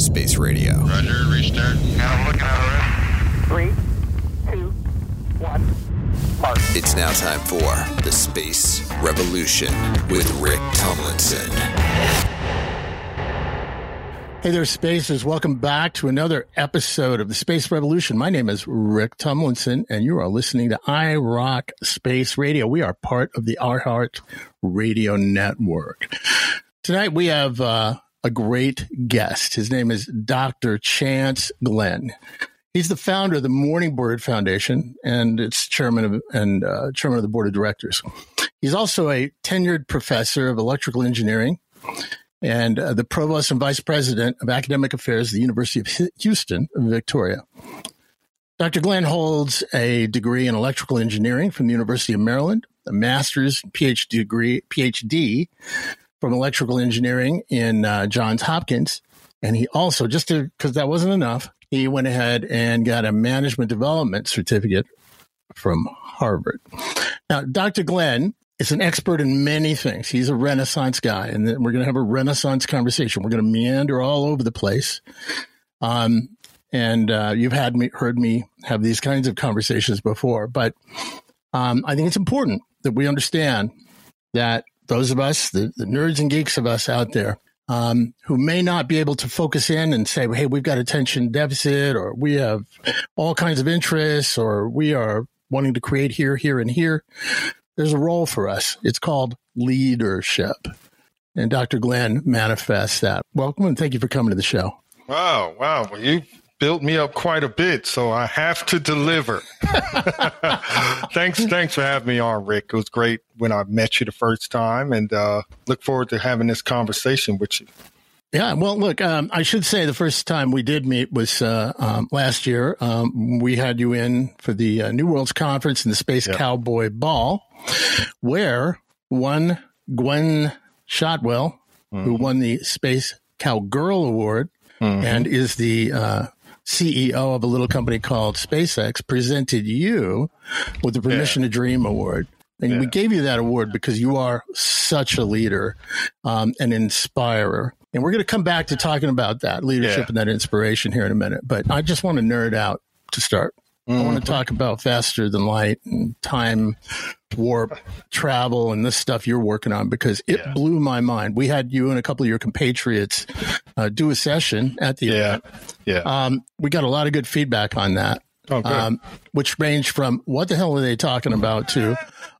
Space Radio. Roger, restart. Now looking at it. 3, 2, 1, mark. It's now time for The Space Revolution with Rick Tumlinson. Hey there, Spaces. Welcome back to another episode of The Space Revolution. My name is Rick Tumlinson, and you are listening to iROC Space Radio. We are part of the iHeart Radio Network. Tonight we have a great guest. His name is Dr. Chance Glenn. He's the founder of the Morningbird Foundation and its chairman of the board of directors. He's also a tenured professor of electrical engineering and the provost and vice president of academic affairs at the University of Houston, Victoria. Dr. Glenn holds a degree in electrical engineering from the University of Maryland, a master's and PhD from electrical engineering in Johns Hopkins. And he also, because that wasn't enough, he went ahead and got a management development certificate from Harvard. Now, Dr. Glenn is an expert in many things. He's a Renaissance guy, and we're going to have a Renaissance conversation. We're going to meander all over the place. You've heard me have these kinds of conversations before, but I think it's important that we understand that those of us, the nerds and geeks of us out there, who may not be able to focus in and say, hey, we've got attention deficit, or we have all kinds of interests, or we are wanting to create here, here, and here. There's a role for us. It's called leadership. And Dr. Glenn manifests that. Welcome, and thank you for coming to the show. Wow. Well, you built me up quite a bit, so I have to deliver. Thanks for having me on, Rick. It was great when I met you the first time, and look forward to having this conversation with you. Yeah, well, look, I should say the first time we did meet was last year. We had you in for the New Worlds Conference and the Space Cowboy Ball, where one Gwen Shotwell, who won the Space Cowgirl Award and is the CEO of a little company called SpaceX, presented you with the Permission to Dream Award. And we gave you that award because you are such a leader, an inspirer. And we're going to come back to talking about that leadership and that inspiration here in a minute. But I just want to nerd out to start. I want to talk about faster than light and time warp travel and this stuff you're working on, because it blew my mind. We had you and a couple of your compatriots do a session at the event. Yeah. We got a lot of good feedback on that, which ranged from what the hell are they talking about to,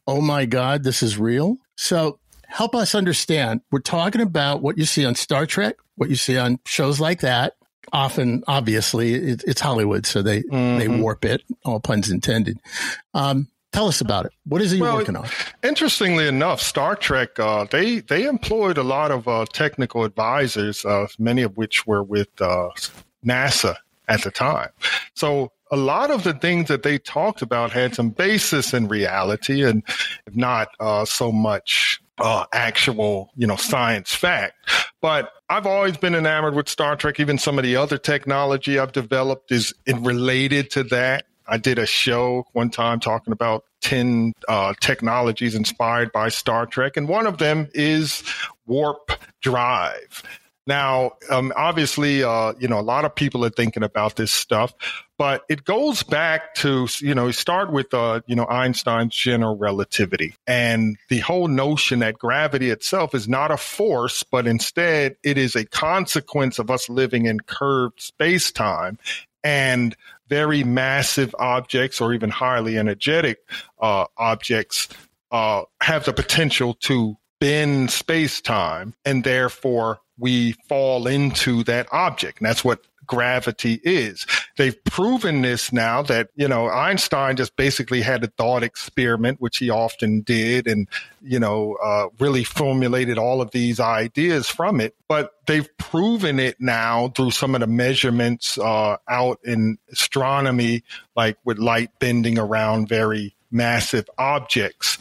oh, my God, this is real. So help us understand. We're talking about what you see on Star Trek, what you see on shows like that. Often, obviously, it's Hollywood, so they warp it, all puns intended. Tell us about it. What is it you're working on? Interestingly enough, Star Trek, they employed a lot of technical advisors, many of which were with NASA at the time. So a lot of the things that they talked about had some basis in reality, and if not so much actual, science fact. But I've always been enamored with Star Trek. Even some of the other technology I've developed is related to that. I did a show one time talking about 10 technologies inspired by Star Trek, and one of them is warp drive. Now, obviously, a lot of people are thinking about this stuff, but it goes back to, start with, Einstein's general relativity and the whole notion that gravity itself is not a force, but instead it is a consequence of us living in curved space time, and very massive objects or even highly energetic objects have the potential to bend space time, and therefore we fall into that object. And that's what gravity is. They've proven this now that, Einstein just basically had a thought experiment, which he often did, and, really formulated all of these ideas from it. But they've proven it now through some of the measurements out in astronomy, like with light bending around very massive objects.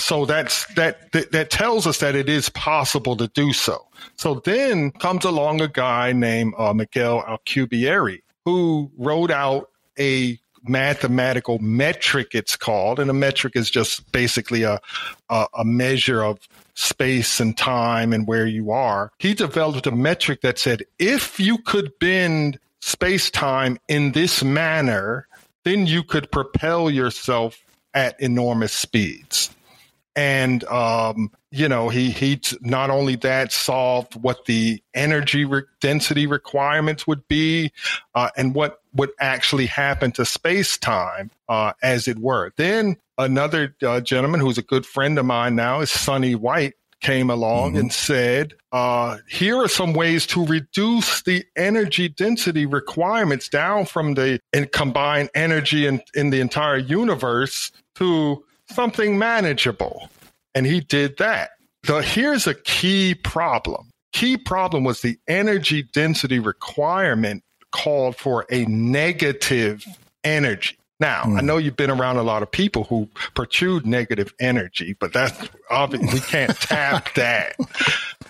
So that tells us that it is possible to do so. So then comes along a guy named Miguel Alcubierre, who wrote out a mathematical metric, it's called. And a metric is just basically a measure of space and time and where you are. He developed a metric that said, if you could bend space-time in this manner, then you could propel yourself at enormous speeds. And, you know, he not only that solved what the energy density requirements would be and what would actually happen to space-time, as it were. Then another gentleman who's a good friend of mine now is Sonny White, came along and said, here are some ways to reduce the energy density requirements down from the combined energy in the entire universe to something manageable. And he did that. So here's a key problem. Key problem was the energy density requirement called for a negative energy. Now, I know you've been around a lot of people who protrude negative energy, but that's obvious. We can't tap that.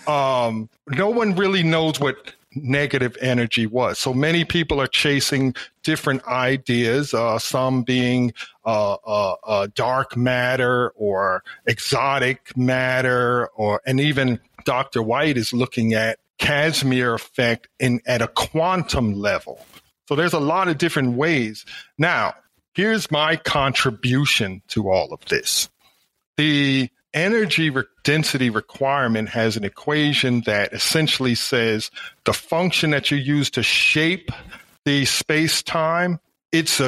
No one really knows what negative energy was. So many people are chasing different ideas, some being dark matter or exotic matter, and even Dr. White is looking at Casimir effect at a quantum level. So there's a lot of different ways. Now, here's my contribution to all of this. The energy density requirement has an equation that essentially says the function that you use to shape the space-time, there's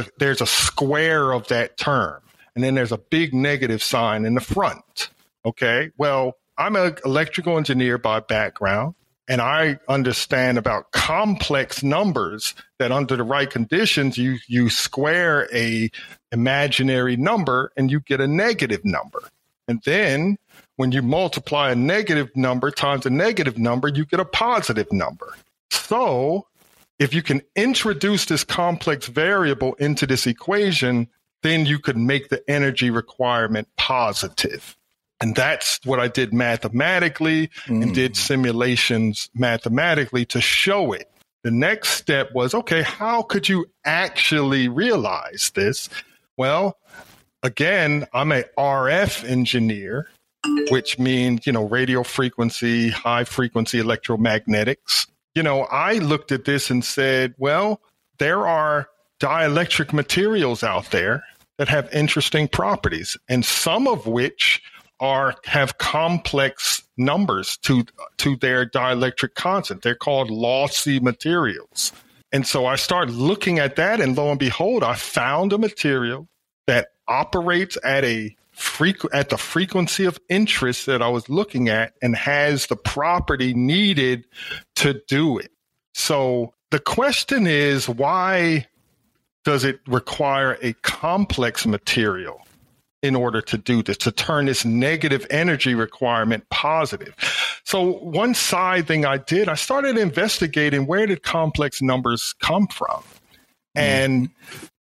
a square of that term, and then there's a big negative sign in the front. Okay, well, I'm an electrical engineer by background, and I understand about complex numbers that under the right conditions, you square a imaginary number and you get a negative number. And then when you multiply a negative number times a negative number, you get a positive number. So if you can introduce this complex variable into this equation, then you could make the energy requirement positive. And that's what I did mathematically and did simulations mathematically to show it. The next step was, okay, how could you actually realize this? Well, again, I'm a RF engineer, which means, you know, radio frequency, high frequency electromagnetics. You know, I looked at this and said, well, there are dielectric materials out there that have interesting properties, and some of which have complex numbers to their dielectric constant. They're called lossy materials. And so I started looking at that, and lo and behold, I found a material that operates at the frequency of interest that I was looking at and has the property needed to do it. So the question is, why does it require a complex material in order to do this, to turn this negative energy requirement positive? So one side thing I did, I started investigating, where did complex numbers come from? And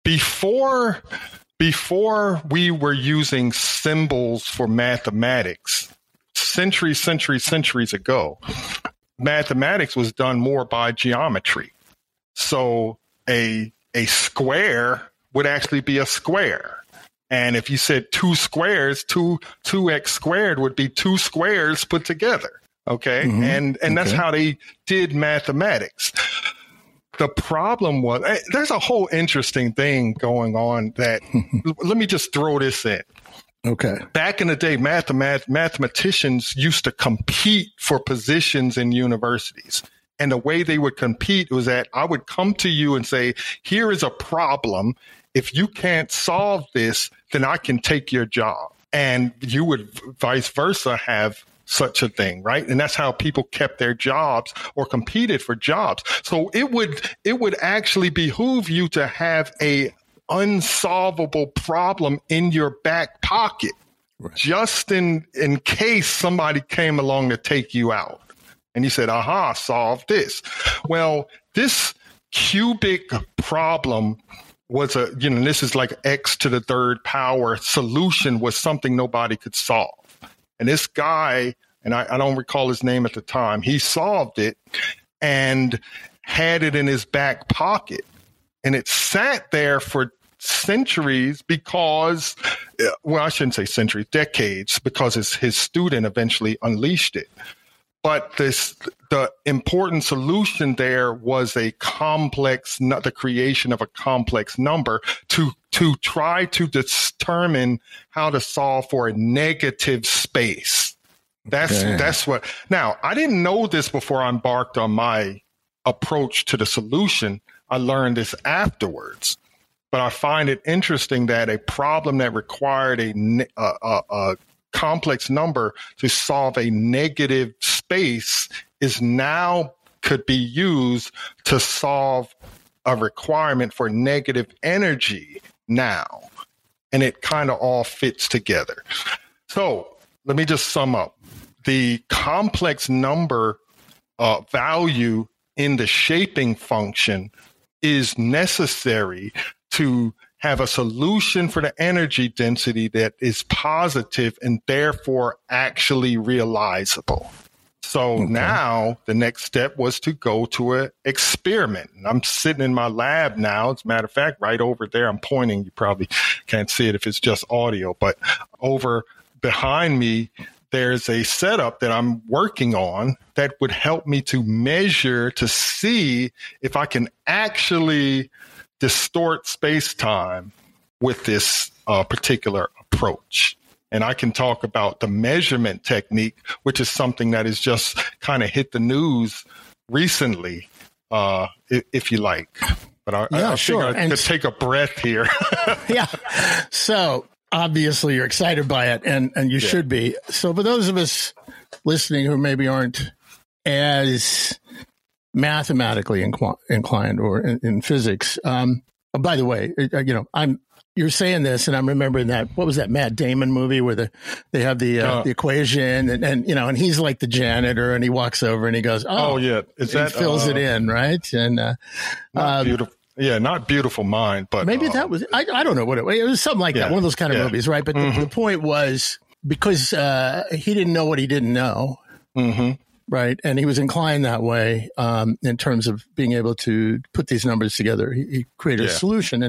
before we were using symbols for mathematics, centuries ago, mathematics was done more by geometry. So a square would actually be a square. And if you said two squares, 2x squared would be two squares put together. Okay. And that's how they did mathematics. The problem was, there's a whole interesting thing going on that, let me just throw this in. Okay. Back in the day, mathematicians used to compete for positions in universities. And the way they would compete was that I would come to you and say, here is a problem. If you can't solve this, then I can take your job. And you would vice versa have such a thing, right? And that's how people kept their jobs or competed for jobs. So it would actually behoove you to have a unsolvable problem in your back pocket, right, just in case somebody came along to take you out. And you said, aha, solve this. Well, this cubic problem was a, you know, this is like x to the third power solution, was something nobody could solve. And this guy, and I don't recall his name at the time, he solved it and had it in his back pocket. And it sat there for centuries because, well, I shouldn't say centuries, decades, because his student eventually unleashed it. But the important solution there was the creation of a complex number to try to determine how to solve for a negative space. That's what. Now, I didn't know this before I embarked on my approach to the solution. I learned this afterwards, but I find it interesting that a problem that required a complex number to solve a negative space is now could be used to solve a requirement for negative energy now. And it kind of all fits together. So let me just sum up. The complex number value in the shaping function is necessary to have a solution for the energy density that is positive and therefore actually realizable. So now the next step was to go to an experiment. I'm sitting in my lab now. As a matter of fact, right over there, I'm pointing. You probably can't see it if it's just audio, but over behind me, there's a setup that I'm working on that would help me to measure to see if I can actually distort space-time with this particular approach. And I can talk about the measurement technique, which is something that has just kind of hit the news recently, if you like. But I think I could take a breath here. Yeah. So obviously you're excited by it, and you should be. So for those of us listening who maybe aren't as mathematically inclined or in physics, by the way, you're saying this, and I'm remembering that. What was that Matt Damon movie where they have the equation, and he's like the janitor, and he walks over and he goes, fills it in, right? And beautiful, not Beautiful Mind, but maybe that was I don't know what it was, something like that, one of those kind of movies, right? But the point was because he didn't know what he didn't know, right, and he was inclined that way in terms of being able to put these numbers together. He created a solution,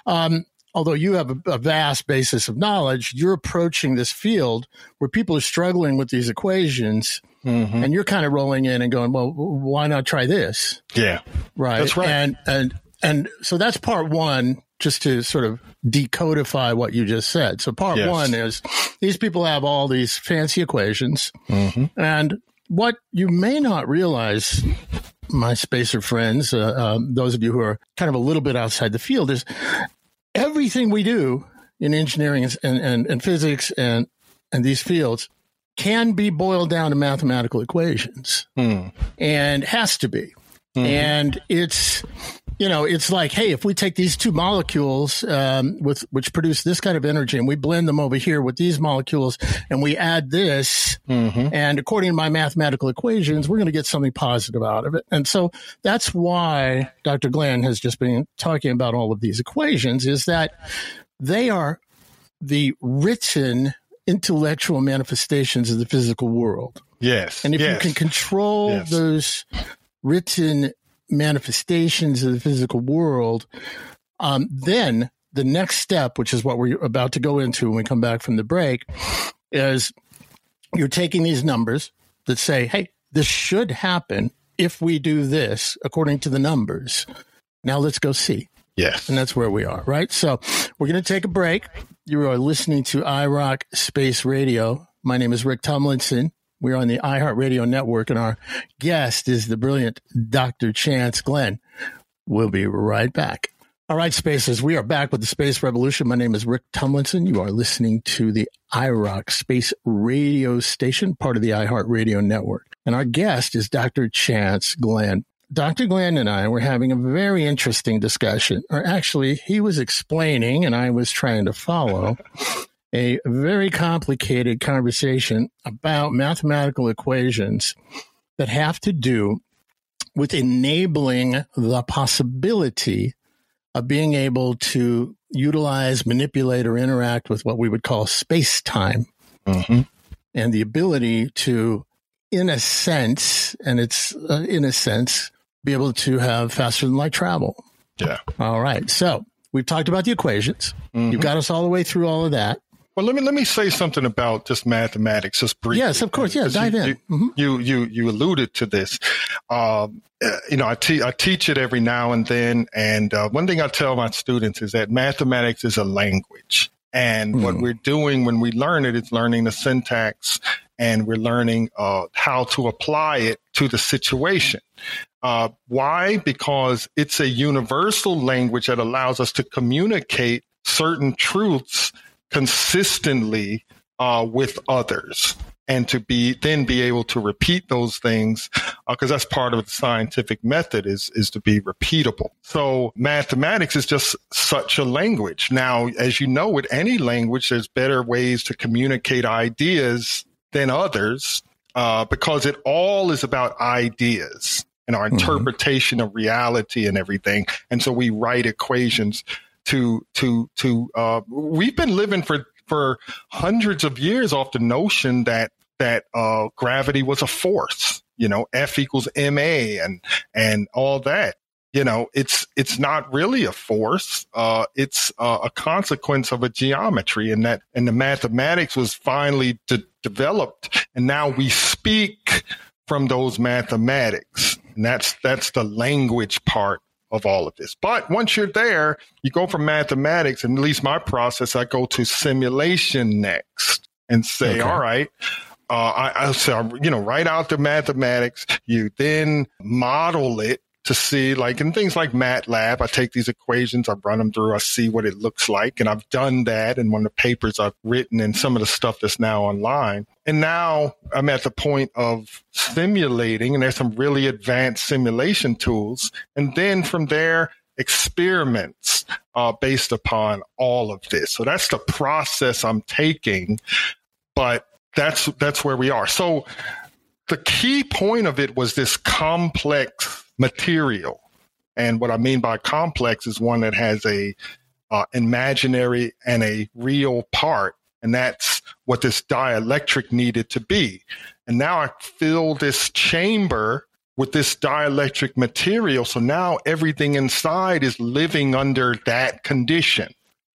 and although you have a vast basis of knowledge, you're approaching this field where people are struggling with these equations, and you're kind of rolling in and going, well, why not try this? Yeah. Right. That's right. And so that's part one, just to sort of decodify what you just said. So part one is these people have all these fancy equations, and what you may not realize, my spacer friends, those of you who are kind of a little bit outside the field, is everything we do in engineering and physics and these fields can be boiled down to mathematical equations and has to be. And it's like, hey, if we take these two molecules which produce this kind of energy and we blend them over here with these molecules and we add this, and according to my mathematical equations, we're going to get something positive out of it. And so that's why Dr. Glenn has just been talking about all of these equations, is that they are the written intellectual manifestations of the physical world. Yes. And if you can control those written manifestations of the physical world, then the next step, which is what we're about to go into when we come back from the break, is you're taking these numbers that say, hey, this should happen if we do this according to the numbers. Now let's go see. Yes. And that's where we are, right? So we're going to take a break. You are listening to iROC Space Radio. My name is Rick Tumlinson. We're on the iHeart Radio network, and our guest is the brilliant Dr. Chance Glenn. We'll be right back. All right, Spacers, we are back with the Space Revolution. My name is Rick Tumlinson. You are listening to the iROC Space Radio Station, part of the iHeart Radio network. And our guest is Dr. Chance Glenn. Dr. Glenn and I were having a very interesting discussion, or actually, he was explaining, and I was trying to follow a very complicated conversation about mathematical equations that have to do with enabling the possibility of being able to utilize, manipulate, or interact with what we would call space-time, and the ability to, in a sense, be able to have faster-than-light travel. Yeah. All right. So We've talked about the equations. Mm-hmm. You've got us all the way through all of that. Well, let me say something about just mathematics, just briefly. Yes, of course. Yeah, dive in. You alluded to this. I teach it every now and then, and one thing I tell my students is that mathematics is a language, and what we're doing when we learn it is learning the syntax, and we're learning how to apply it to the situation. Why? Because it's a universal language that allows us to communicate certain truths consistently with others, and to be able to repeat those things, because that's part of the scientific method is to be repeatable. So mathematics is just such a language. Now, as you know, with any language, there's better ways to communicate ideas than others, because it all is about ideas and our interpretation of reality and everything. And so we write equations to we've been living for hundreds of years off the notion that gravity was a force, F equals ma and all that. It's not really a force. It's a consequence of a geometry, and the mathematics was finally developed. And now we speak from those mathematics, and that's the language part of all of this. But once you're there, you go from mathematics, and at least my process, I go to simulation next and say, okay, all right, I write out the mathematics. You then model it to see, like in things like MATLAB, I take these equations, I run them through, I see what it looks like. And I've done that in one of the papers I've written and some of the stuff that's now online. And now I'm at the point of simulating, and there's some really advanced simulation tools. And then from there, experiments based upon all of this. So that's the process I'm taking, but that's where we are. So the key point of it was this complex material. And what I mean by complex is one that has a imaginary and a real part. And that's what this dielectric needed to be. And now I fill this chamber with this dielectric material. So now everything inside is living under that condition.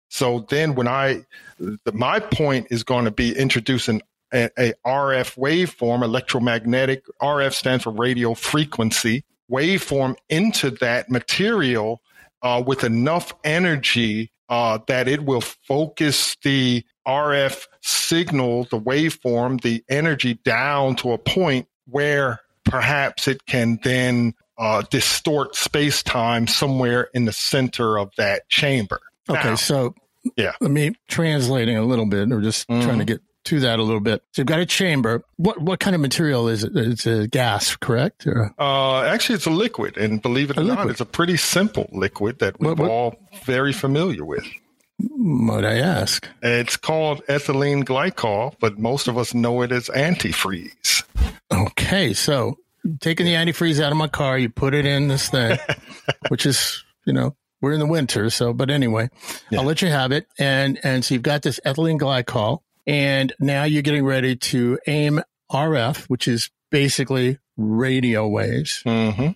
So then my point is going to be introducing a RF waveform, electromagnetic, RF stands for radio frequency, waveform into that material with enough energy that it will focus the RF signal, the waveform, the energy down to a point where perhaps it can then distort space-time somewhere in the center of that chamber. Okay, so yeah, let me translating a little bit, or just trying to get to that a little bit. So you've got a chamber. What kind of material is it? It's a gas, correct? Or? Actually, it's a liquid, and believe it or not, it's a pretty simple liquid that we're all very familiar with. Might I ask? It's called ethylene glycol, but most of us know it as antifreeze. Okay, so taking the antifreeze out of my car, you put it in this thing, which is, we're in the winter, so, but anyway, yeah. I'll let you have it. And so you've got this ethylene glycol, and now you're getting ready to aim RF, which is basically radio waves, at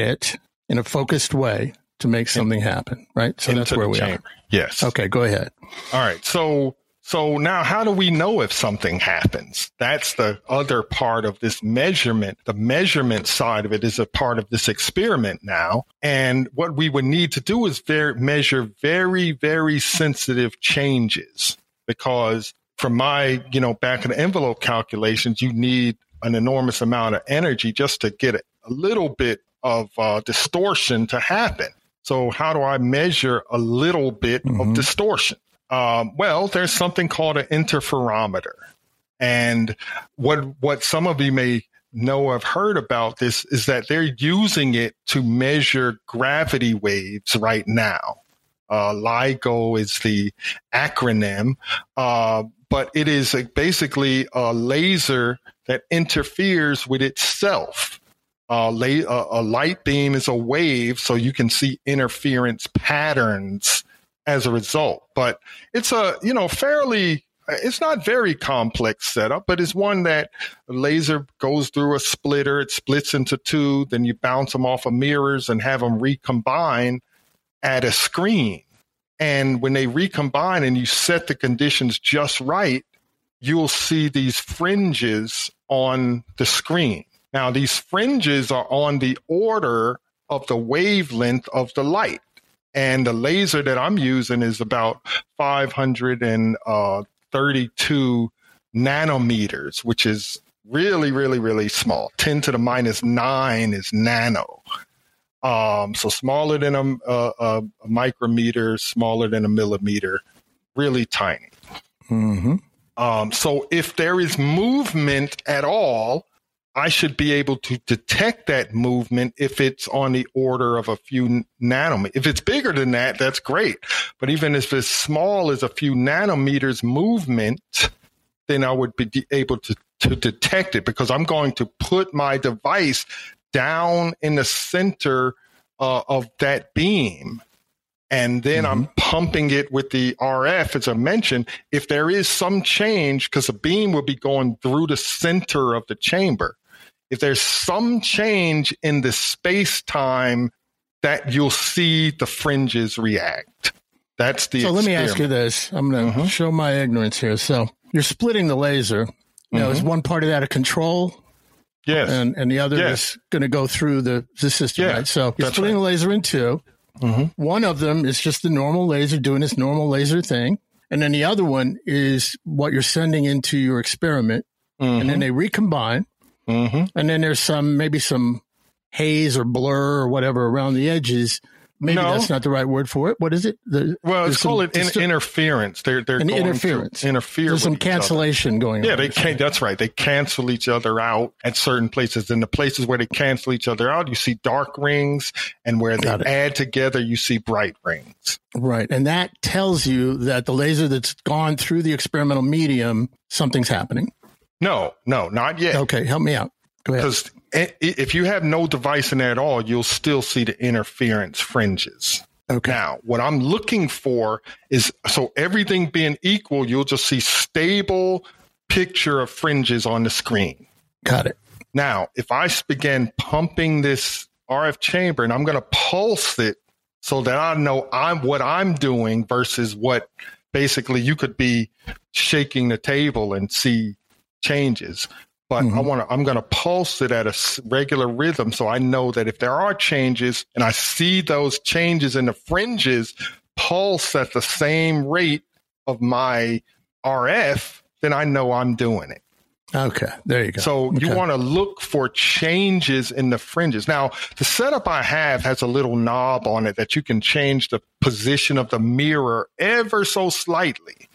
it in a focused way to make something happen, right? So that's where we are. Yes. Okay, go ahead. All right. So now how do we know if something happens? That's the other part of this measurement. The measurement side of it is a part of this experiment now. And what we would need to do is measure very, very sensitive changes, because from my, back of the envelope calculations, you need an enormous amount of energy just to get a little bit of distortion to happen. So how do I measure a little bit of distortion? Well, there's something called an interferometer. And what some of you may know or have heard about this is that they're using it to measure gravity waves right now. LIGO is the acronym, but it is basically a laser that interferes with itself. A light beam is a wave, so you can see interference patterns as a result. But it's a, it's not very complex setup, but it's one that a laser goes through a splitter, it splits into two, then you bounce them off of mirrors and have them recombine at a screen. And when they recombine and you set the conditions just right, you'll see these fringes on the screen. Now, these fringes are on the order of the wavelength of the light. And the laser that I'm using is about 532 nanometers, which is really, really, really small. 10 to the minus 9 is nano. So smaller than a micrometer, smaller than a millimeter, really tiny. Mm-hmm. So if there is movement at all, I should be able to detect that movement if it's on the order of a few nanometers. If it's bigger than that, that's great. But even if it's small as a few nanometers movement, then I would be able to detect it, because I'm going to put my device down in the center of that beam. And then I'm pumping it with the RF, as I mentioned, if there is some change, because the beam will be going through the center of the chamber. If there's some change in the space-time, that you'll see the fringes react. That's the experiment. So let me ask you this. I'm going to show my ignorance here. So you're splitting the laser. Now, is one part of that a control? Yes. And the other is going to go through the system, right? So you're splitting the laser in two. Mm-hmm. One of them is just the normal laser doing its normal laser thing. And then the other one is what you're sending into your experiment. Mm-hmm. And then they recombine. Mm-hmm. And then there's maybe some haze or blur or whatever around the edges. Maybe that's not the right word for it. What is it? It's called interference. They're an interference. There's some cancellation going on. Yeah, that's right. They cancel each other out at certain places. In the places where they cancel each other out, you see dark rings, and where they add together, you see bright rings. Right, and that tells you that the laser that's gone through the experimental medium, something's happening. No, not yet. Okay, help me out. Go ahead. Because if you have no device in there at all, you'll still see the interference fringes. Okay. Now, what I'm looking for is, so everything being equal, you'll just see stable picture of fringes on the screen. Got it. Now, if I begin pumping this RF chamber, and I'm going to pulse it so that I know what I'm doing versus what basically you could be shaking the table and see changes. But I'm going to pulse it at a regular rhythm, so I know that if there are changes and I see those changes in the fringes pulse at the same rate of my RF, then I know I'm doing it. Okay, there you go. So you want to look for changes in the fringes. Now, the setup I have has a little knob on it that you can change the position of the mirror ever so slightly,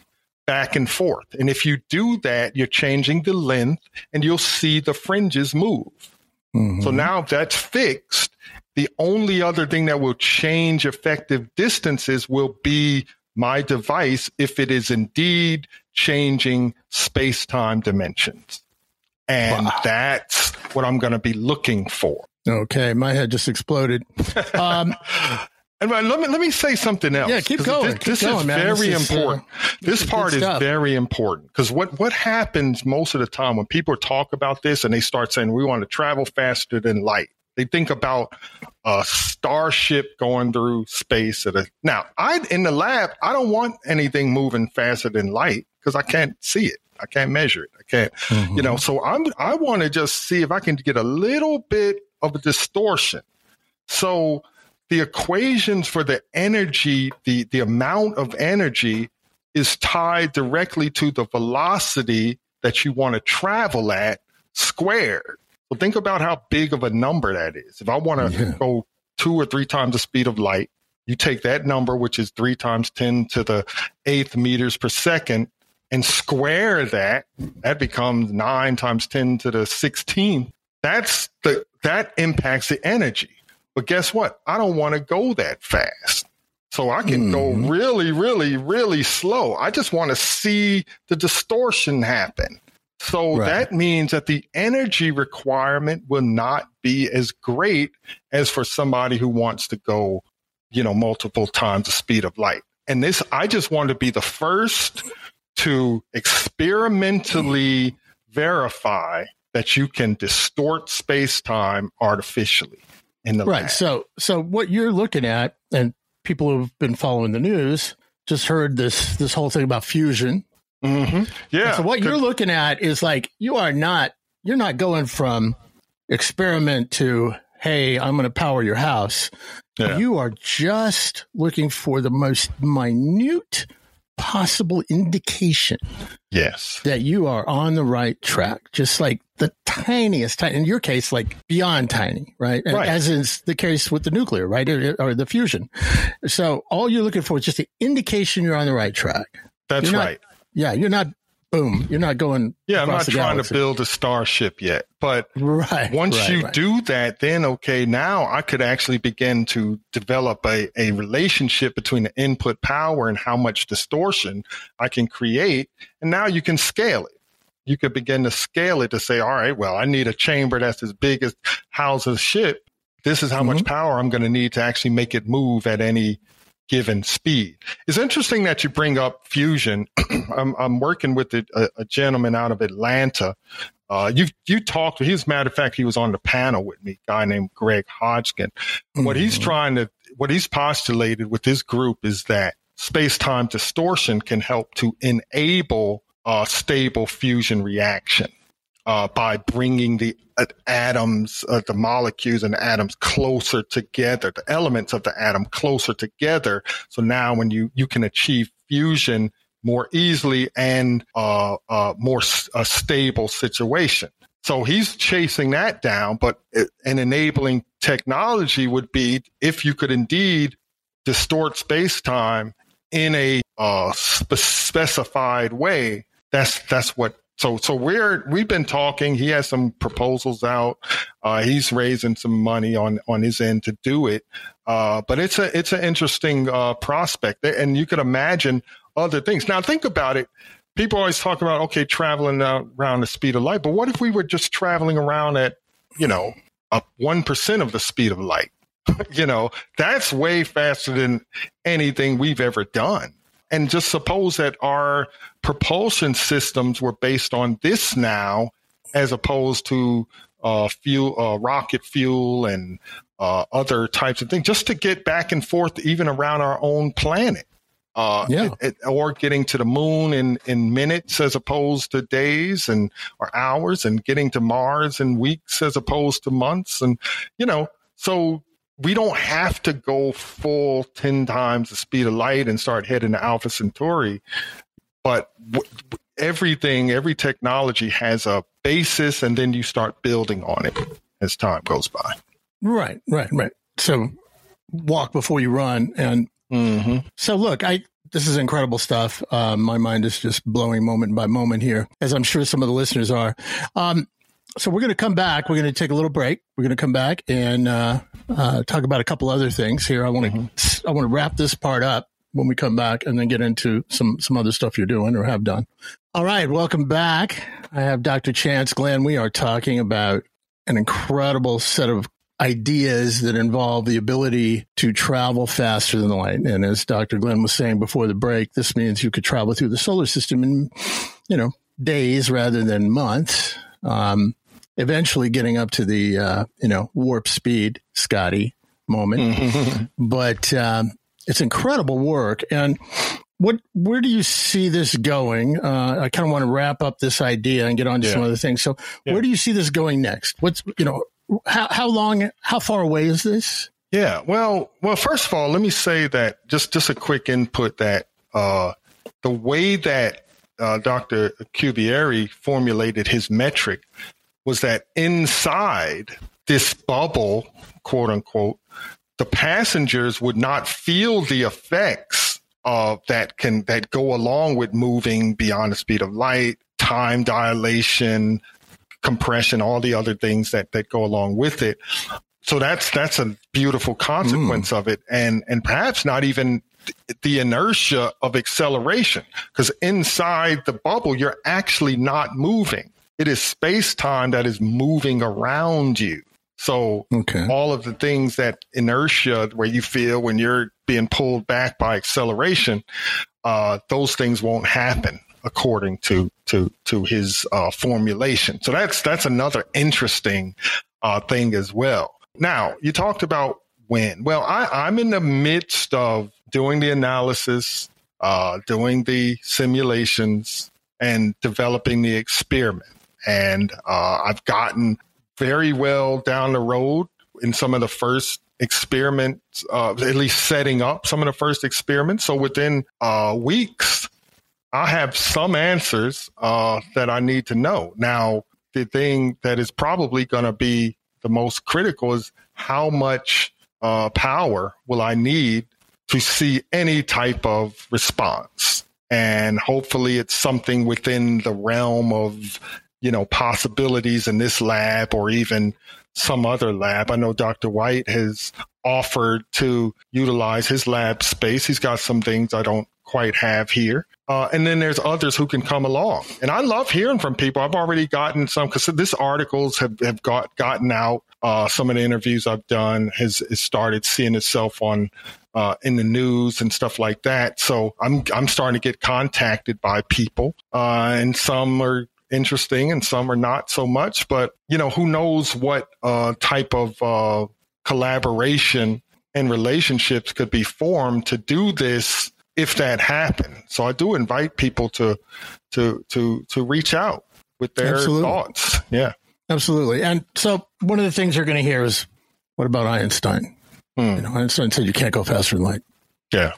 back and forth. And if you do that, you're changing the length and you'll see the fringes move. Mm-hmm. So now that's fixed. The only other thing that will change effective distances will be my device if it is indeed changing space-time dimensions. And that's what I'm going to be looking for. Okay. My head just exploded. And let me say something else. Yeah, keep going. This part is very important because what happens most of the time when people talk about this and they start saying we want to travel faster than light, they think about a starship going through space. Now, in the lab, I don't want anything moving faster than light because I can't see it. I can't measure it. I can't, so I want to just see if I can get a little bit of a distortion. So the equations for the energy, the amount of energy is tied directly to the velocity that you want to travel at squared. So think about how big of a number that is. If I want to go 2 or 3 times the speed of light, you take that number, which is 3 × 10⁸ meters per second, and square that. That becomes 9 × 10⁸. That impacts the energy. But guess what? I don't want to go that fast. So I can go really, really, really slow. I just want to see the distortion happen. So that means that the energy requirement will not be as great as for somebody who wants to go, multiple times the speed of light. And this, I just want to be the first to experimentally verify that you can distort space-time artificially. Right. So what you're looking at, and people who've been following the news just heard this whole thing about fusion. Mm-hmm. Yeah. And so what you're looking at is like, you're not going from experiment to, hey, I'm going to power your house. Yeah. You are just looking for the most minute possible indication. Yes. That you are on the right track. Just like the tiniest, in your case, like beyond tiny, right? And right. As is the case with the nuclear, right? Or the fusion. So all you're looking for is just the indication you're on the right track. That's right. Yeah. You're not, boom, you're not going. Yeah. I'm not trying to build a starship yet, but once you do that, then, okay, now I could actually begin to develop a relationship between the input power and how much distortion I can create. And now you can scale it. You could begin to scale it to say, all right, well, I need a chamber that's as big as house of ship. This is how much power I'm going to need to actually make it move at any given speed. It's interesting that you bring up fusion. I'm working with a gentleman out of Atlanta. You talked. As a matter of fact, he was on the panel with me. A guy named Greg Hodgkin. Mm-hmm. What he's postulated with his group is that space-time distortion can help to enable a stable fusion reaction by bringing the atoms, the molecules and atoms closer together, the elements of the atom closer together. So now when you can achieve fusion more easily and a stable situation. So he's chasing that down, but an enabling technology would be if you could indeed distort space-time in a specified way. That's what. So we've been talking. He has some proposals out. He's raising some money on his end to do it. But it's an interesting prospect, and you could imagine other things. Now think about it. People always talk about traveling around the speed of light, but what if we were just traveling around at 1% of the speed of light? That's way faster than anything we've ever done. And just suppose that our propulsion systems were based on this now, as opposed to rocket fuel and other types of things, just to get back and forth even around our own planet, or getting to the moon in minutes as opposed to days or hours, and getting to Mars in weeks as opposed to months, so. We don't have to go full 10 times the speed of light and start heading to Alpha Centauri, but every technology has a basis, and then you start building on it as time goes by. Right. So walk before you run. And so look, this is incredible stuff. My mind is just blowing moment by moment here, as I'm sure some of the listeners are. So we're going to come back. We're going to take a little break. We're going to come back and talk about a couple other things here. I want to wrap this part up when we come back, and then get into some other stuff you're doing or have done. All right, welcome back. I have Dr. Chance Glenn. We are talking about an incredible set of ideas that involve the ability to travel faster than light. And as Dr. Glenn was saying before the break, this means you could travel through the solar system in days rather than months. Eventually getting up to the, warp speed, Scotty moment, but, it's incredible work. And where do you see this going? I kind of want to wrap up this idea and get on to some other things. So where do you see this going next? What's, how far away is this? Yeah. Well, first of all, let me say that just a quick input that, the way that, Dr. Alcubierre formulated his metric was that inside this bubble, quote unquote, the passengers would not feel the effects of that go along with moving beyond the speed of light, time dilation, compression, all the other things that go along with it. So that's a beautiful consequence of it, and perhaps not even the inertia of acceleration, because inside the bubble, you're actually not moving. It is space-time that is moving around you. So all of the things that inertia, where you feel when you're being pulled back by acceleration, those things won't happen according to his formulation. So that's another interesting thing as well. Now, you talked about when? Well, I'm in the midst of doing the analysis, doing the simulations, and developing the experiment. And I've gotten very well down the road in some of the first experiments, at least setting up some of the first experiments. So within weeks, I have some answers that I need to know. Now, the thing that is probably going to be the most critical is how much power will I need to see any type of response? And hopefully it's something within the realm of, you know, possibilities in this lab or even some other lab. I know Dr. White has offered to utilize his lab space. He's got some things I don't quite have here. And then there's others who can come along. And I love hearing from people. I've already gotten some, because these articles have gotten out. Some of the interviews I've done has started seeing itself on in the news and stuff like that. So I'm starting to get contacted by people, and some are interesting and some are not so much. But, you know, who knows what type of collaboration and relationships could be formed to do this if that happened. So I do invite people to reach out with their thoughts. Yeah, absolutely. And so one of the things you're going to hear is, what about Einstein? You know, Einstein said you can't go faster than light. Yeah.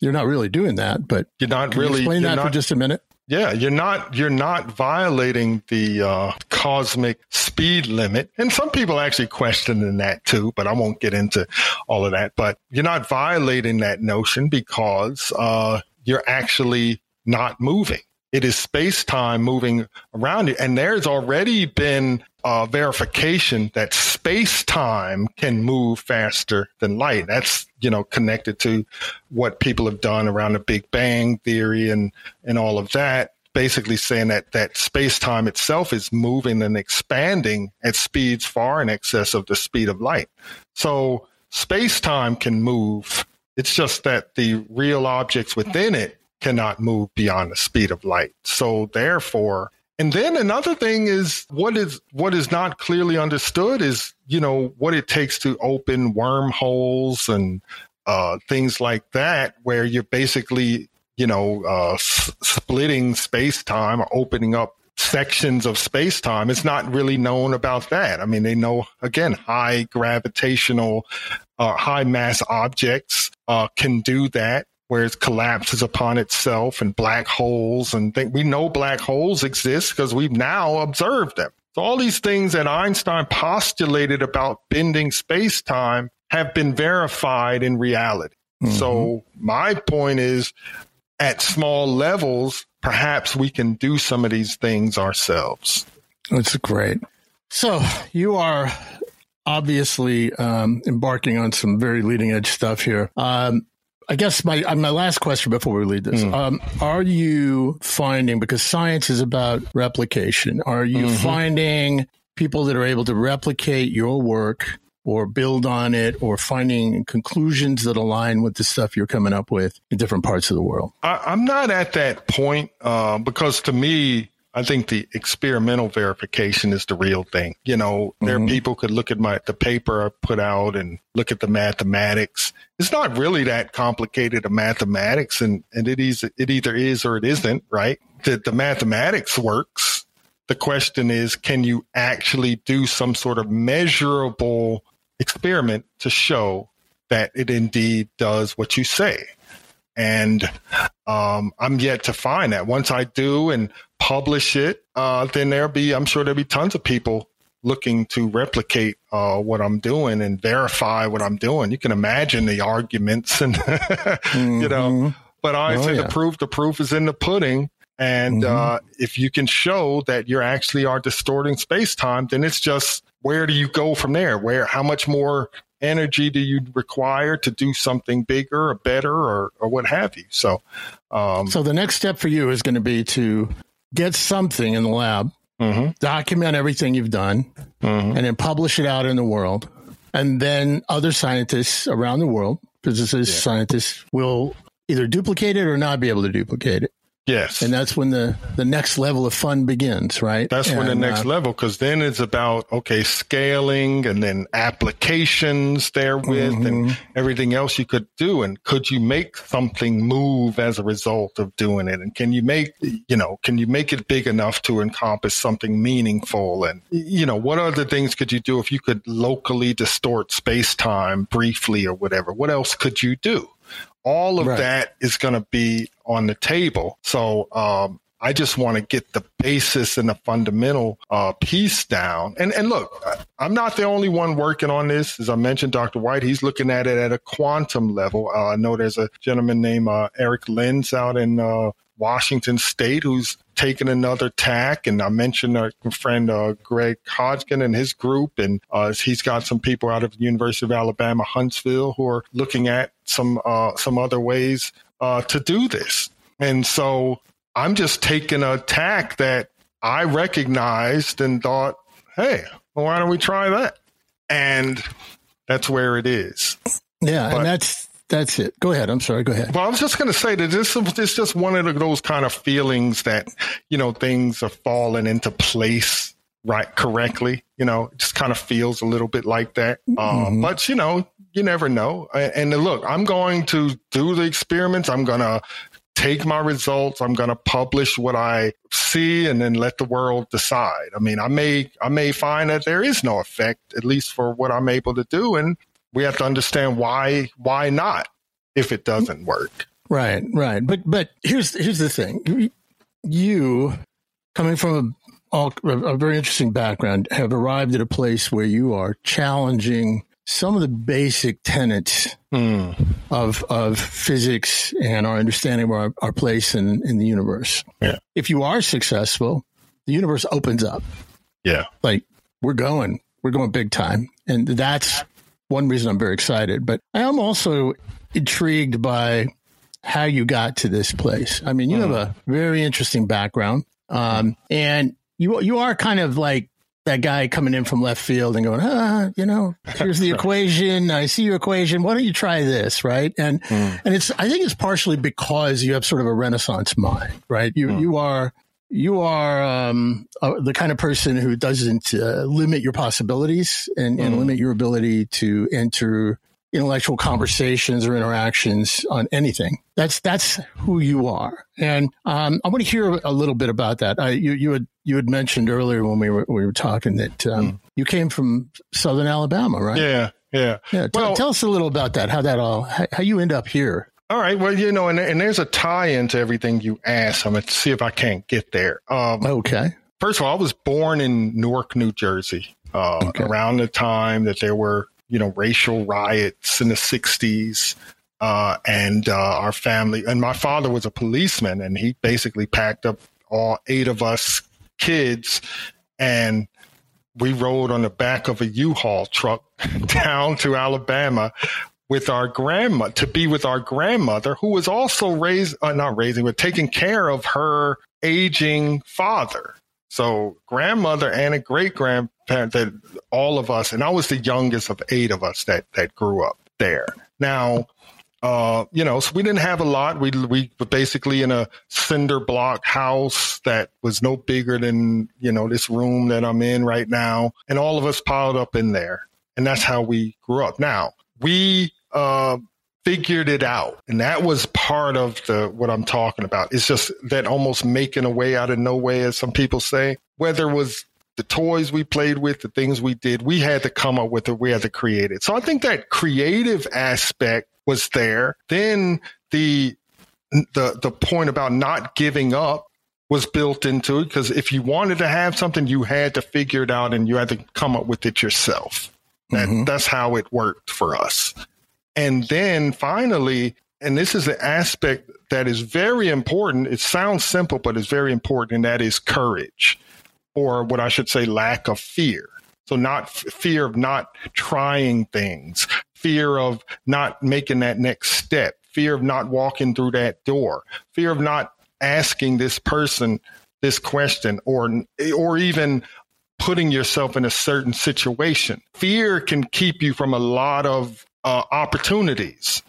You're not really doing that, but you're not really. Explain that for just a minute. Yeah, you're not violating the cosmic speed limit. And some people actually question that too, but I won't get into all of that. But you're not violating that notion because you're actually not moving. It is space-time moving around you. And there's already been verification that space-time can move faster than light. That's, you know, connected to what people have done around the Big Bang theory and all of that, basically saying that space-time itself is moving and expanding at speeds far in excess of the speed of light. So space-time can move. It's just that the real objects within it cannot move beyond the speed of light. So therefore, and then another thing is what is not clearly understood is, you know, what it takes to open wormholes and things like that, where you're basically, you know, splitting space-time or opening up sections of space-time. It's not really known about that. I mean, they know, again, high gravitational, high mass objects can do that, where it collapses upon itself, and black holes and things. We know black holes exist because we've now observed them. So all these things that Einstein postulated about bending space-time have been verified in reality. Mm-hmm. So my point is, at small levels, perhaps we can do some of these things ourselves. That's great. So you are obviously embarking on some very leading-edge stuff here. I guess my last question before we leave this, are you finding, because science is about replication, are you finding people that are able to replicate your work or build on it, or finding conclusions that align with the stuff you're coming up with in different parts of the world? I'm not at that point because to me, I think the experimental verification is the real thing. You know, there are people could look at the paper I put out and look at the mathematics. It's not really that complicated of mathematics, and it either is or it isn't, right? The mathematics works. The question is, can you actually do some sort of measurable experiment to show that it indeed does what you say? And I'm yet to find that. Once I do and publish it, then I'm sure there'll be tons of people looking to replicate what I'm doing and verify what I'm doing. You can imagine the arguments and, you know, but I say the proof is in the pudding. And if you can show that you actually are distorting space-time, then it's just, where do you go from there? How much more energy do you require to do something bigger or better or what have you? So, so the next step for you is going to be to get something in the lab, document everything you've done, and then publish it out in the world. And then other scientists around the world, physicists, scientists, will either duplicate it or not be able to duplicate it. Yes. And that's when the next level of fun begins, right? That's when the next level, because then it's about, okay, scaling and then applications therewith and everything else you could do. And could you make something move as a result of doing it? And can you make, you know, can you make it big enough to encompass something meaningful? And, you know, what other things could you do if you could locally distort space-time briefly or whatever? What else could you do? All of that is going to be on the table. So I just want to get the basis and the fundamental piece down. And look, I'm not the only one working on this. As I mentioned, Dr. White, he's looking at it at a quantum level. I know there's a gentleman named Eric Lenz out in Washington State who's taken another tack. And I mentioned our friend Greg Hodgkin and his group. And he's got some people out of the University of Alabama, Huntsville, who are looking at some other ways to do this. And so I'm just taking a tack that I recognized and thought, hey, well, why don't we try that? And that's where it is. Yeah. But, and that's it. Go ahead. I'm sorry. Go ahead. Well, I was just going to say that this is just one of those kind of feelings that, you know, things are falling into place right correctly. You know, it just kind of feels a little bit like that. But, you know, you never know. And look, I'm going to do the experiments. I'm going to take my results. I'm going to publish what I see and then let the world decide. I mean, I may find that there is no effect, at least for what I'm able to do. And we have to understand why not if it doesn't work. Right, right. But here's the thing. You, coming from a very interesting background, have arrived at a place where you are challenging some of the basic tenets of physics and our understanding of our place in the universe. Yeah. If you are successful, the universe opens up. Yeah. Like, we're going big time. And that's one reason I'm very excited, but I am also intrigued by how you got to this place. I mean, you have a very interesting background, and you are kind of like that guy coming in from left field and going, you know, here's the equation. I see your equation. Why don't you try this, right? And and I think it's partially because you have sort of a Renaissance mind, right? You are the kind of person who doesn't limit your possibilities and limit your ability to enter intellectual conversations or interactions on anything. That's who you are, and I want to hear a little bit about that. You had mentioned earlier when we were talking that you came from Southern Alabama, right? Yeah. Well, tell us a little about that. How you end up here. All right. Well, you know, and there's a tie into everything you asked. I'm going to see if I can't get there. Okay. First of all, I was born in Newark, New Jersey, around the time that there were, you know, racial riots in the 60s. Our family, and my father was a policeman, and he basically packed up all 8 of us kids, and we rode on the back of a U-Haul truck down to Alabama with our grandma, to be with our grandmother, who was also taking care of her aging father. So grandmother and a great grandparent, that all of us, and I was the youngest of 8 of us that grew up there. Now, you know, so we didn't have a lot. We were basically in a cinder block house that was no bigger than, you know, this room that I'm in right now, and all of us piled up in there, and that's how we grew up. Now, we figured it out. And that was part of what I'm talking about. It's just that almost making a way out of no way, as some people say, whether it was the toys we played with, the things we did, we had to come up with it. We had to create it. So I think that creative aspect was there. Then the point about not giving up was built into it, because if you wanted to have something, you had to figure it out and you had to come up with it yourself. That's how it worked for us. And then finally, and this is the aspect that is very important. It sounds simple, but it's very important. And that is courage, or what I should say, lack of fear. So not fear of not trying things, fear of not making that next step, fear of not walking through that door, fear of not asking this person this question, or even putting yourself in a certain situation. Fear can keep you from a lot of opportunities.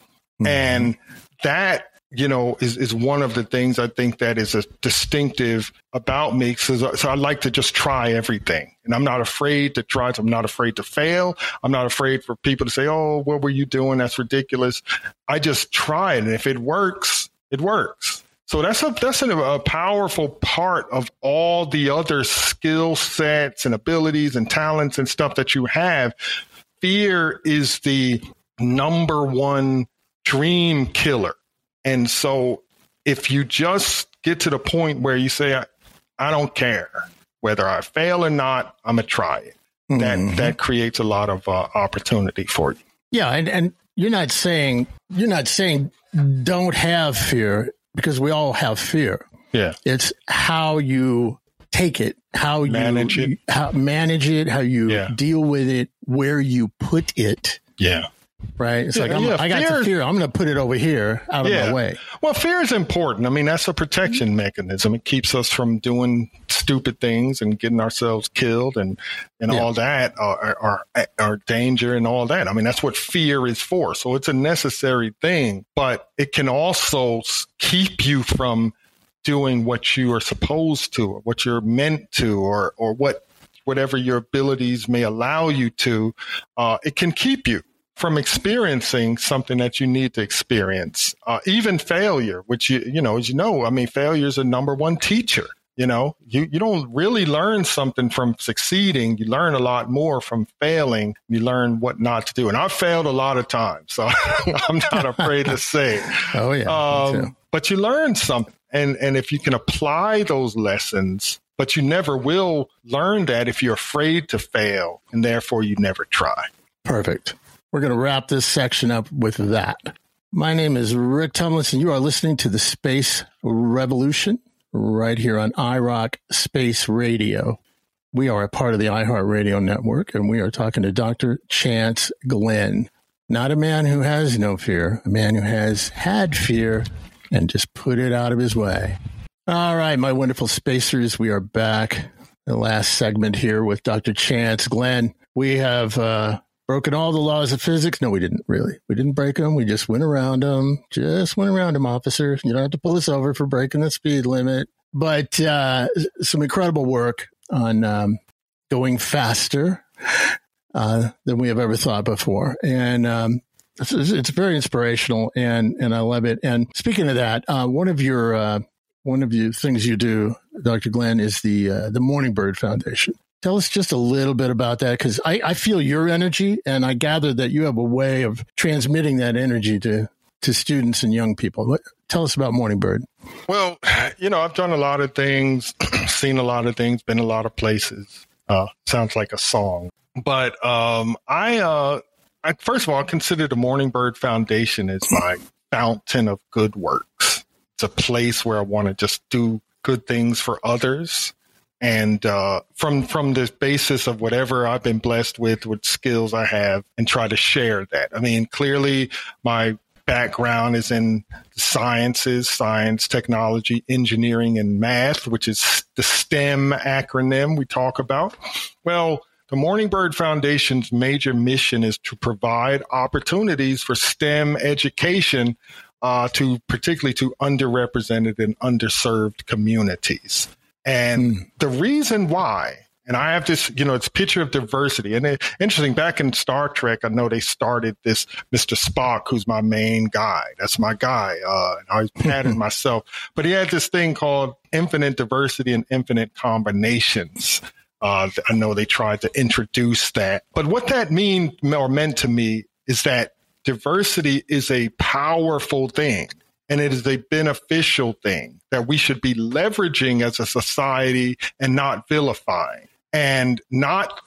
And that you know, is one of the things I think that is a distinctive about me. So I like to just try everything, and I'm not afraid to try. I'm not afraid to fail. I'm not afraid for people to say, "Oh, what were you doing? That's ridiculous." I just try it, and if it works, it works. So that's a powerful part of all the other skill sets and abilities and talents and stuff that you have. Fear is the number one dream killer. And so if you just get to the point where you say, I don't care whether I fail or not, I'm going to try it. That creates a lot of opportunity for you. Yeah. And you're not saying don't have fear, because we all have fear. Yeah. It's how you take it, how manage you it. How manage it, how you deal with it, where you put it. Yeah. Right. It's I got to fear. I'm going to put it over here out of my way. Well, fear is important. I mean, that's a protection mechanism. It keeps us from doing stupid things and getting ourselves killed and all that, or danger and all that. I mean, that's what fear is for. So it's a necessary thing, but it can also keep you from doing what you are supposed to, or what you're meant to, or whatever your abilities may allow you to. It can keep you from experiencing something that you need to experience, even failure, which, failure is a number one teacher. You know, you don't really learn something from succeeding. You learn a lot more from failing. You learn what not to do. And I've failed a lot of times, so I'm not afraid to say it. Oh, yeah. But you learn something. And if you can apply those lessons, but you never will learn that if you're afraid to fail, and therefore you never try. Perfect. We're going to wrap this section up with that. My name is Rick Tumlinson. You are listening to The Space Revolution right here on iROC Space Radio. We are a part of the iHeart Radio network, and we are talking to Dr. Chance Glenn. Not a man who has no fear, a man who has had fear and just put it out of his way. All right, my wonderful spacers, we are back. The last segment here with Dr. Chance Glenn. We have... broken all the laws of physics. No, we didn't really. We didn't break them. We just went around them. Officer. You don't have to pull us over for breaking the speed limit. But some incredible work on going faster than we have ever thought before. And it's very inspirational, and I love it. And speaking of that, one of your things you do, Dr. Glenn, is the Morningbird Foundation. Tell us just a little bit about that, because I feel your energy, and I gather that you have a way of transmitting that energy to students and young people. Tell us about Morningbird. Well, I've done a lot of things, seen a lot of things, been a lot of places. Sounds like a song. But I first of all, consider the Morningbird Foundation as my fountain of good works. It's a place where I want to just do good things for others. And from this basis of whatever I've been blessed with skills I have, and try to share that. I mean, clearly my background is in science, technology, engineering, and math, which is the STEM acronym we talk about. Well, the Morningbird Foundation's major mission is to provide opportunities for STEM education to particularly underrepresented and underserved communities. And the reason why, and I have this, it's picture of diversity. And interesting, back in Star Trek, I know they started this Mr. Spock, who's my main guy. That's my guy. And I always patted myself. But he had this thing called infinite diversity and infinite combinations. I know they tried to introduce that. But what that meant to me is that diversity is a powerful thing. And it is a beneficial thing that we should be leveraging as a society, and not vilifying, and not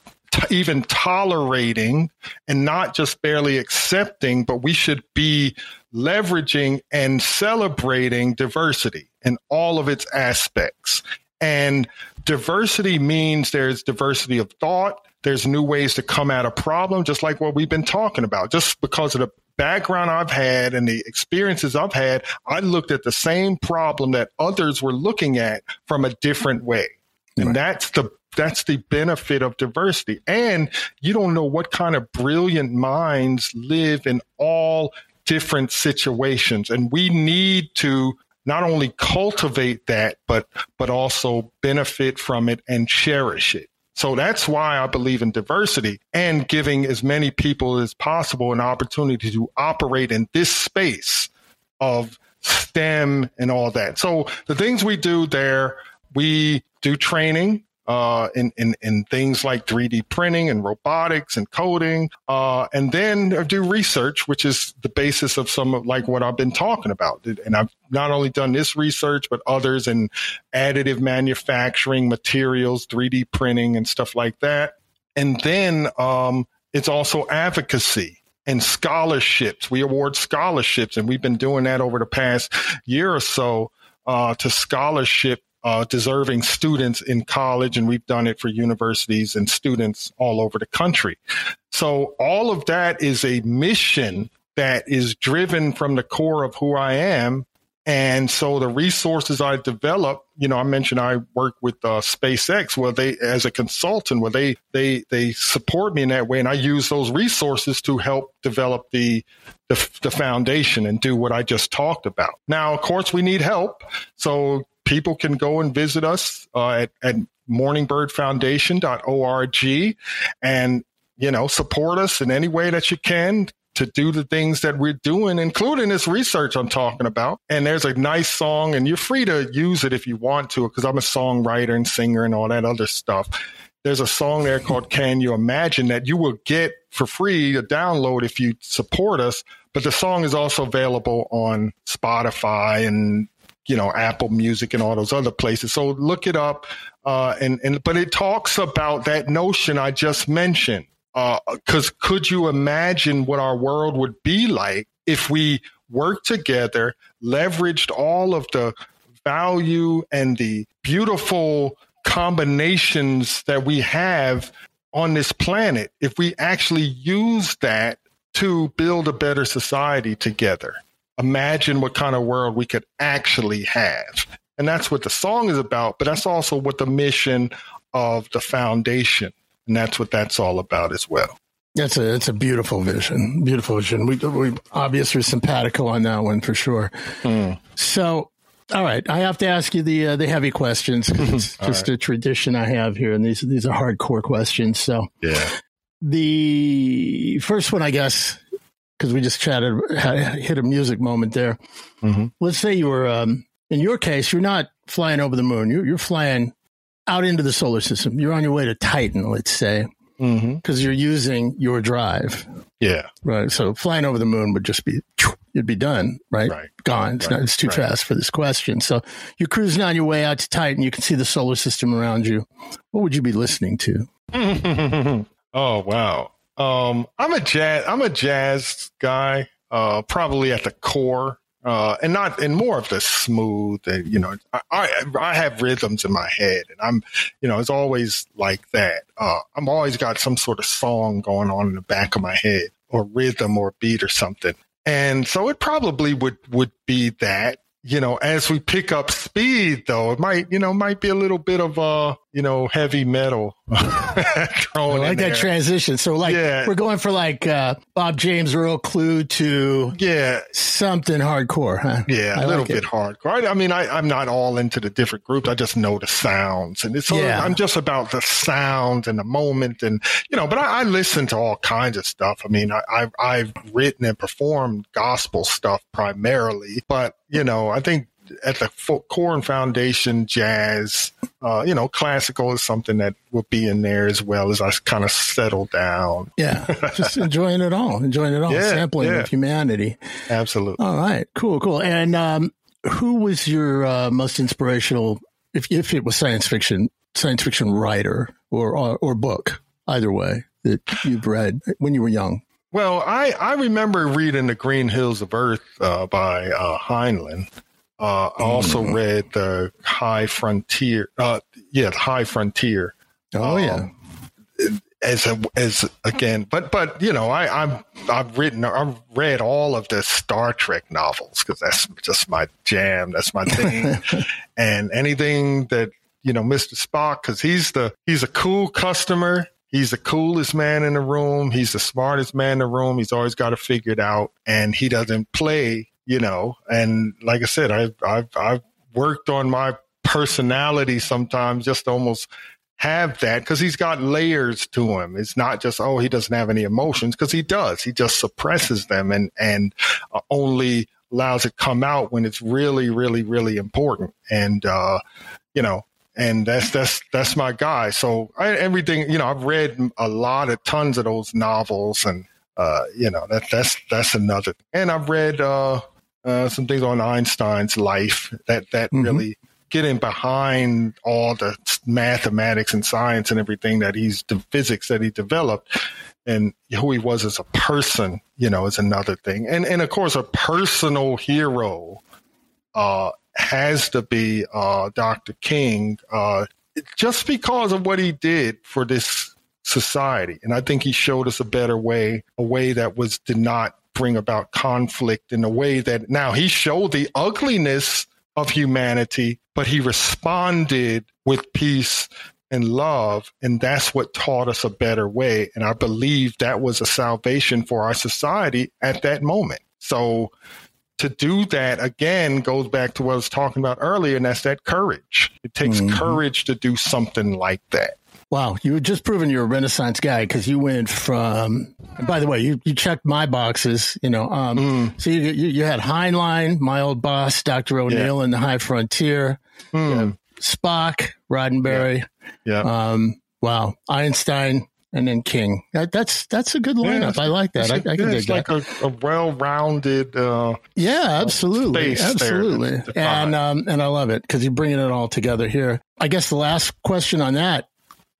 even tolerating, and not just barely accepting, but we should be leveraging and celebrating diversity in all of its aspects. And diversity means there's diversity of thought. There's new ways to come at a problem, just like what we've been talking about. Just because of the background I've had and the experiences I've had, I looked at the same problem that others were looking at from a different way. And that's the benefit of diversity. And you don't know what kind of brilliant minds live in all different situations. And we need to not only cultivate that, but also benefit from it and cherish it. So that's why I believe in diversity and giving as many people as possible an opportunity to operate in this space of STEM and all that. So the things we do there, we do training in things like 3D printing and robotics and coding, and then I do research, which is the basis of some of like what I've been talking about. And I've not only done this research, but others in additive manufacturing, materials, 3D printing, and stuff like that. And then it's also advocacy and scholarships. We award scholarships, and we've been doing that over the past year or so to scholarship deserving students in college, and we've done it for universities and students all over the country. So all of that is a mission that is driven from the core of who I am. And so the resources I develop, you know, I mentioned I work with SpaceX. Well, they, as a consultant, well, they support me in that way, and I use those resources to help develop the foundation and do what I just talked about. Now, of course, we need help, so people can go and visit us at morningbirdfoundation.org and, you know, support us in any way that you can to do the things that we're doing, including this research I'm talking about. And there's a nice song, and you're free to use it if you want to, because I'm a songwriter and singer and all that other stuff. There's a song there called Can You Imagine that you will get for free to download if you support us. But the song is also available on Spotify and, you know, Apple Music and all those other places. So look it up. But it talks about that notion I just mentioned. 'Cause could you imagine what our world would be like if we worked together, leveraged all of the value and the beautiful combinations that we have on this planet, if we actually use that to build a better society together? Imagine what kind of world we could actually have. And that's what the song is about, but that's also what the mission of the foundation. And that's what that's all about as well. It's a beautiful vision, beautiful vision. We obviously are simpatico on that one for sure. Mm. So, all right, I have to ask you the heavy questions. It's just a tradition I have here, and these are hardcore questions. So yeah. The first one, I guess, because we just chatted, hit a music moment there. Mm-hmm. Let's say you were, in your case, you're not flying over the moon. You're flying out into the solar system. You're on your way to Titan, let's say, because you're using your drive. Yeah. Right. So flying over the moon would just be, you'd be done, right? Gone. It's, right. Not, it's too fast for this question. So you're cruising on your way out to Titan. You can see the solar system around you. What would you be listening to? Oh, wow. I'm a jazz guy, probably at the core, and not in more of the smooth. You know, I have rhythms in my head, and I'm, you know, it's always like that. I'm always got some sort of song going on in the back of my head, or rhythm, or beat, or something. And so it probably would be that. You know, as we pick up speed, though, it might be a little bit of, heavy metal. Thrown like in that there. Transition. So like, yeah. We're going for like Bob James, Real Clue to something hardcore, huh? Yeah, I a little like bit it. Hardcore. I'm not all into the different groups. I just know the sounds, and it's sort of, I'm just about the sound and the moment, and you know. But I listen to all kinds of stuff. I mean, I've written and performed gospel stuff primarily, but you know, I think at the core and foundation, jazz, classical is something that will be in there as well as I kind of settle down. Yeah, just enjoying it all, sampling of humanity. Absolutely. All right, cool. And who was your most inspirational, if it was science fiction writer or book, either way, that you've read when you were young? Well, I remember reading The Green Hills of Earth by Heinlein. I also read The High Frontier. The High Frontier. Oh, yeah. But you know, I've read all of the Star Trek novels because that's just my jam. That's my thing. And anything that, you know, Mr. Spock, because he's a cool customer. He's the coolest man in the room. He's the smartest man in the room. He's always got it figured out, and he doesn't play, you know. And like I said, I've worked on my personality sometimes just to almost have that, because he's got layers to him. It's not just, oh, he doesn't have any emotions, because he does. He just suppresses them and only allows it come out when it's really, really, really important. And, you know, and that's my guy. So everything, you know, I've read tons of those novels, and, you know, that's another. And I've read, some things on Einstein's life that mm-hmm. really getting behind all the mathematics and science and everything the physics that he developed, and who he was as a person, you know, is another thing. And of course, a personal hero, has to be Dr. King, just because of what he did for this society. And I think he showed us a better way, a way that did not bring about conflict, in a way that now he showed the ugliness of humanity, but he responded with peace and love. And that's what taught us a better way. And I believe that was a salvation for our society at that moment. So to do that, again, goes back to what I was talking about earlier, and that's that courage. It takes mm-hmm. courage to do something like that. Wow, you were just proving you're a Renaissance guy, because you went from, and by the way, you checked my boxes, you know. So you had Heinlein, my old boss, Dr. O'Neill, and The High Frontier, Spock, Roddenberry, wow, Einstein, and then King. That's a good lineup. I like that. I can dig that. It's like a well-rounded. Yeah, absolutely, absolutely, and I love it, because you're bringing it all together here. I guess the last question on that,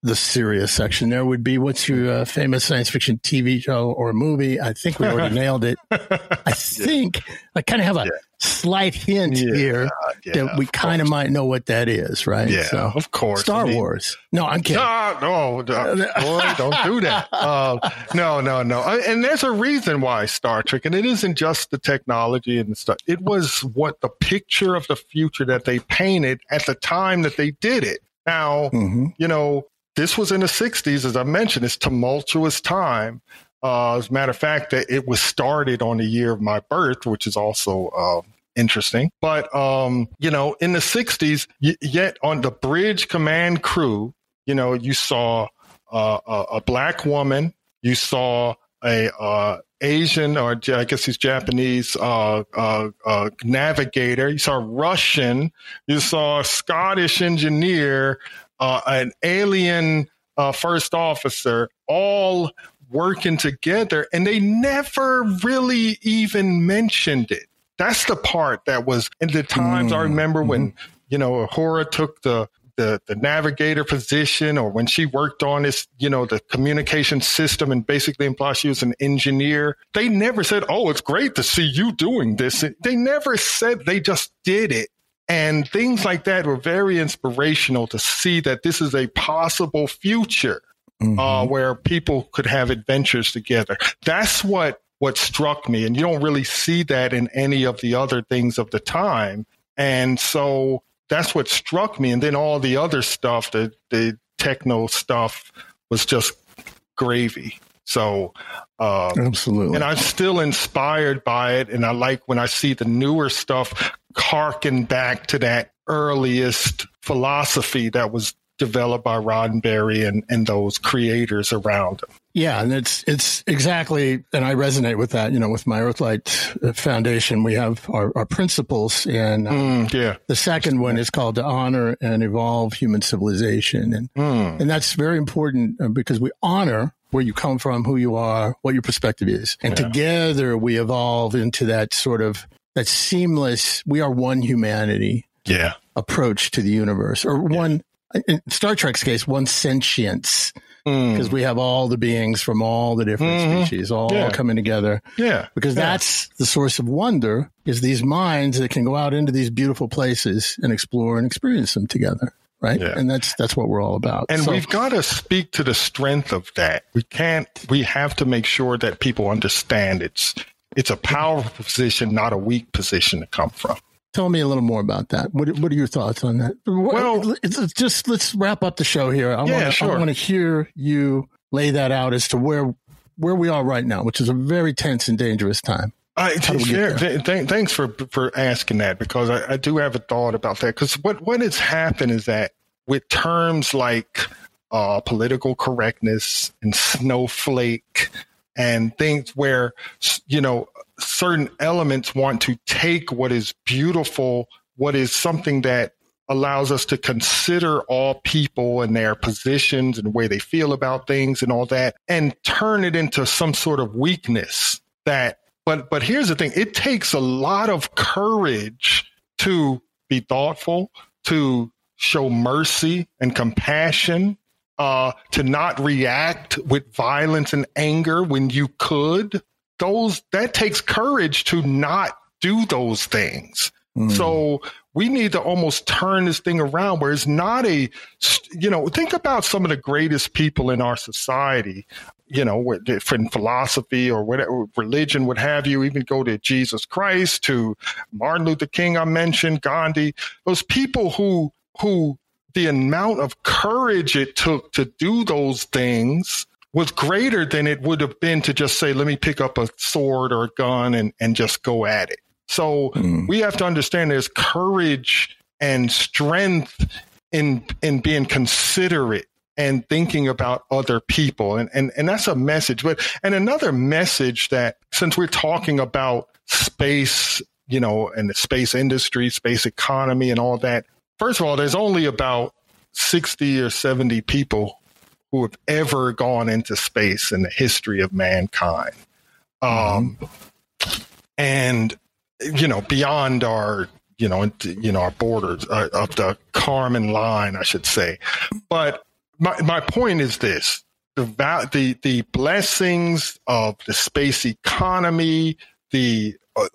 the serious section there, would be, what's your famous science fiction TV show or movie? I think we already nailed it. I think I kind of have a slight hint here that we kind of might know what that is, right? Yeah, so, of course. Star Wars. No, I'm kidding. No, don't do that. No. And there's a reason why Star Trek, and it isn't just the technology and stuff. It was what the picture of the future that they painted at the time that they did it. Now, you know, this was in the 60s, as I mentioned, it's tumultuous time. As a matter of fact, it was started on the year of my birth, which is also interesting. But, you know, in the 60s, yet on the bridge command crew, you know, you saw a black woman, you saw a Asian, or I guess he's Japanese, navigator, you saw a Russian, you saw a Scottish engineer, an alien first officer, all working together, and they never really even mentioned it. That's the part that was in the times. I remember when, you know, Uhura took the navigator position, or when she worked on this, you know, the communication system, and basically implied she was an engineer. They never said, oh, it's great to see you doing this. They never said, they just did it. And things like that were very inspirational, to see that this is a possible future where people could have adventures together. That's what struck me. And you don't really see that in any of the other things of the time. And so that's what struck me. And then all the other stuff, the techno stuff, was just gravy. So, absolutely. And I'm still inspired by it. And I like when I see the newer stuff harken back to that earliest philosophy that was developed by Roddenberry and those creators around him. Yeah, and it's exactly, and I resonate with that. You know, with my Earthlight Foundation, we have our principles, and the second one is called to honor and evolve human civilization, and that's very important, because we honor where you come from, who you are, what your perspective is, and together we evolve into that sort of that seamless, we are one humanity approach to the universe, or one, in Star Trek's case, one sentience, because we have all the beings from all the different species all coming together. Yeah. Because that's the source of wonder, is these minds that can go out into these beautiful places and explore and experience them together. Right. Yeah. And that's what we're all about. And so, we've got to speak to the strength of that. We have to make sure that people understand it's a powerful position, not a weak position to come from. Tell me a little more about that. What are your thoughts on that? Well, let's wrap up the show here. I want to hear you lay that out as to where we are right now, which is a very tense and dangerous time. Thanks for asking that, because I do have a thought about that. Because what has happened is that with terms like political correctness and snowflake and things where, you know, certain elements want to take what is beautiful, what is something that allows us to consider all people and their positions and the way they feel about things and all that, and turn it into some sort of weakness. But here's the thing. It takes a lot of courage to be thoughtful, to show mercy and compassion, to not react with violence and anger when you could. That takes courage to not do those things. So we need to almost turn this thing around where it's not a, you know, think about some of the greatest people in our society, you know, in philosophy or whatever, religion, what have you, even go to Jesus Christ, to Martin Luther King, I mentioned, Gandhi, those people who the amount of courage it took to do those things was greater than it would have been to just say, let me pick up a sword or a gun and just go at it. So we have to understand there's courage and strength in being considerate and thinking about other people. And that's a message. And another message that, since we're talking about space, you know, and the space industry, space economy and all that, first of all, there's only about 60 or 70 people who have ever gone into space in the history of mankind. And you know, beyond our, our borders of the Kármán line, I should say. But my point is this: the blessings of the space economy,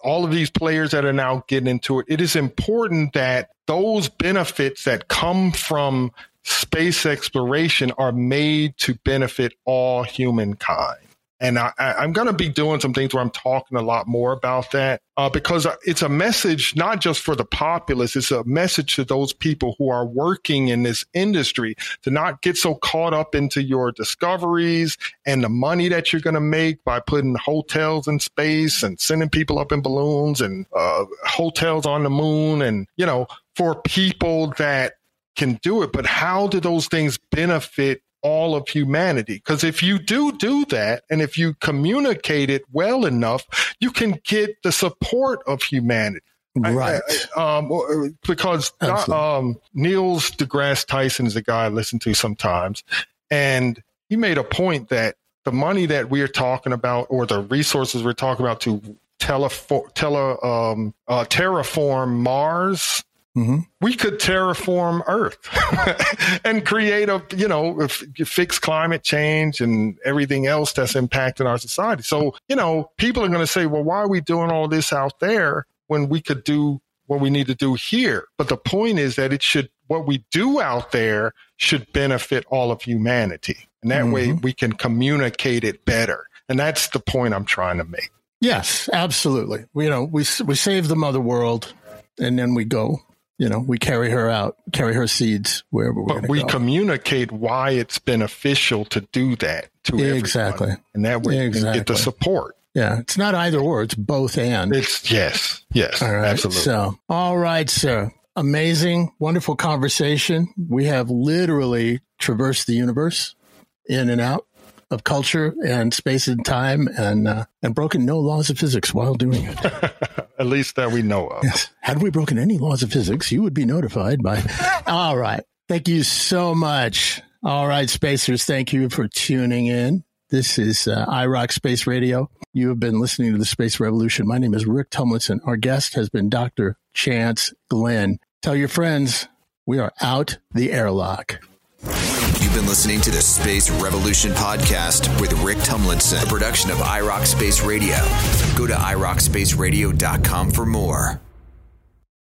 all of these players that are now getting into it. It is important that those benefits that come from space exploration are made to benefit all humankind. And I'm going to be doing some things where I'm talking a lot more about that because it's a message not just for the populace. It's a message to those people who are working in this industry to not get so caught up into your discoveries and the money that you're going to make by putting hotels in space and sending people up in balloons and hotels on the moon and, you know, for people that can do it. But how do those things benefit all of humanity? Because if you do that, and if you communicate it well enough, you can get the support of humanity. Right. Because Neil deGrasse Tyson is a guy I listen to sometimes, and he made a point that the money that we are talking about or the resources we're talking about to terraform Mars, we could terraform Earth and create a, you know, fix climate change and everything else that's impacting our society. So, you know, people are going to say, well, why are we doing all this out there when we could do what we need to do here? But the point is that what we do out there should benefit all of humanity. And that way we can communicate it better. And that's the point I'm trying to make. Yes, absolutely. You know, we save the mother world and then we go. You know, we carry her out, carry her seeds wherever we're going to go. But we communicate why it's beneficial to do that to everyone. Exactly. And that way you get the support. Yeah. It's not either or. It's both and. Yes. All right. Absolutely. So, all right, sir. Amazing, wonderful conversation. We have literally traversed the universe in and out of culture and space and time and broken no laws of physics while doing it. At least that we know of. Yes. Had we broken any laws of physics, you would be notified by. All right. Thank you so much. All right, spacers. Thank you for tuning in. This is iROC Space Radio. You have been listening to The Space Revolution. My name is Rick Tumlinson. Our guest has been Dr. Chance Glenn. Tell your friends we are out the airlock. You've been listening to the Space Revolution podcast with Rick Tumlinson, a production of iROC Space Radio. Go to iROCSpaceRadio.com for more.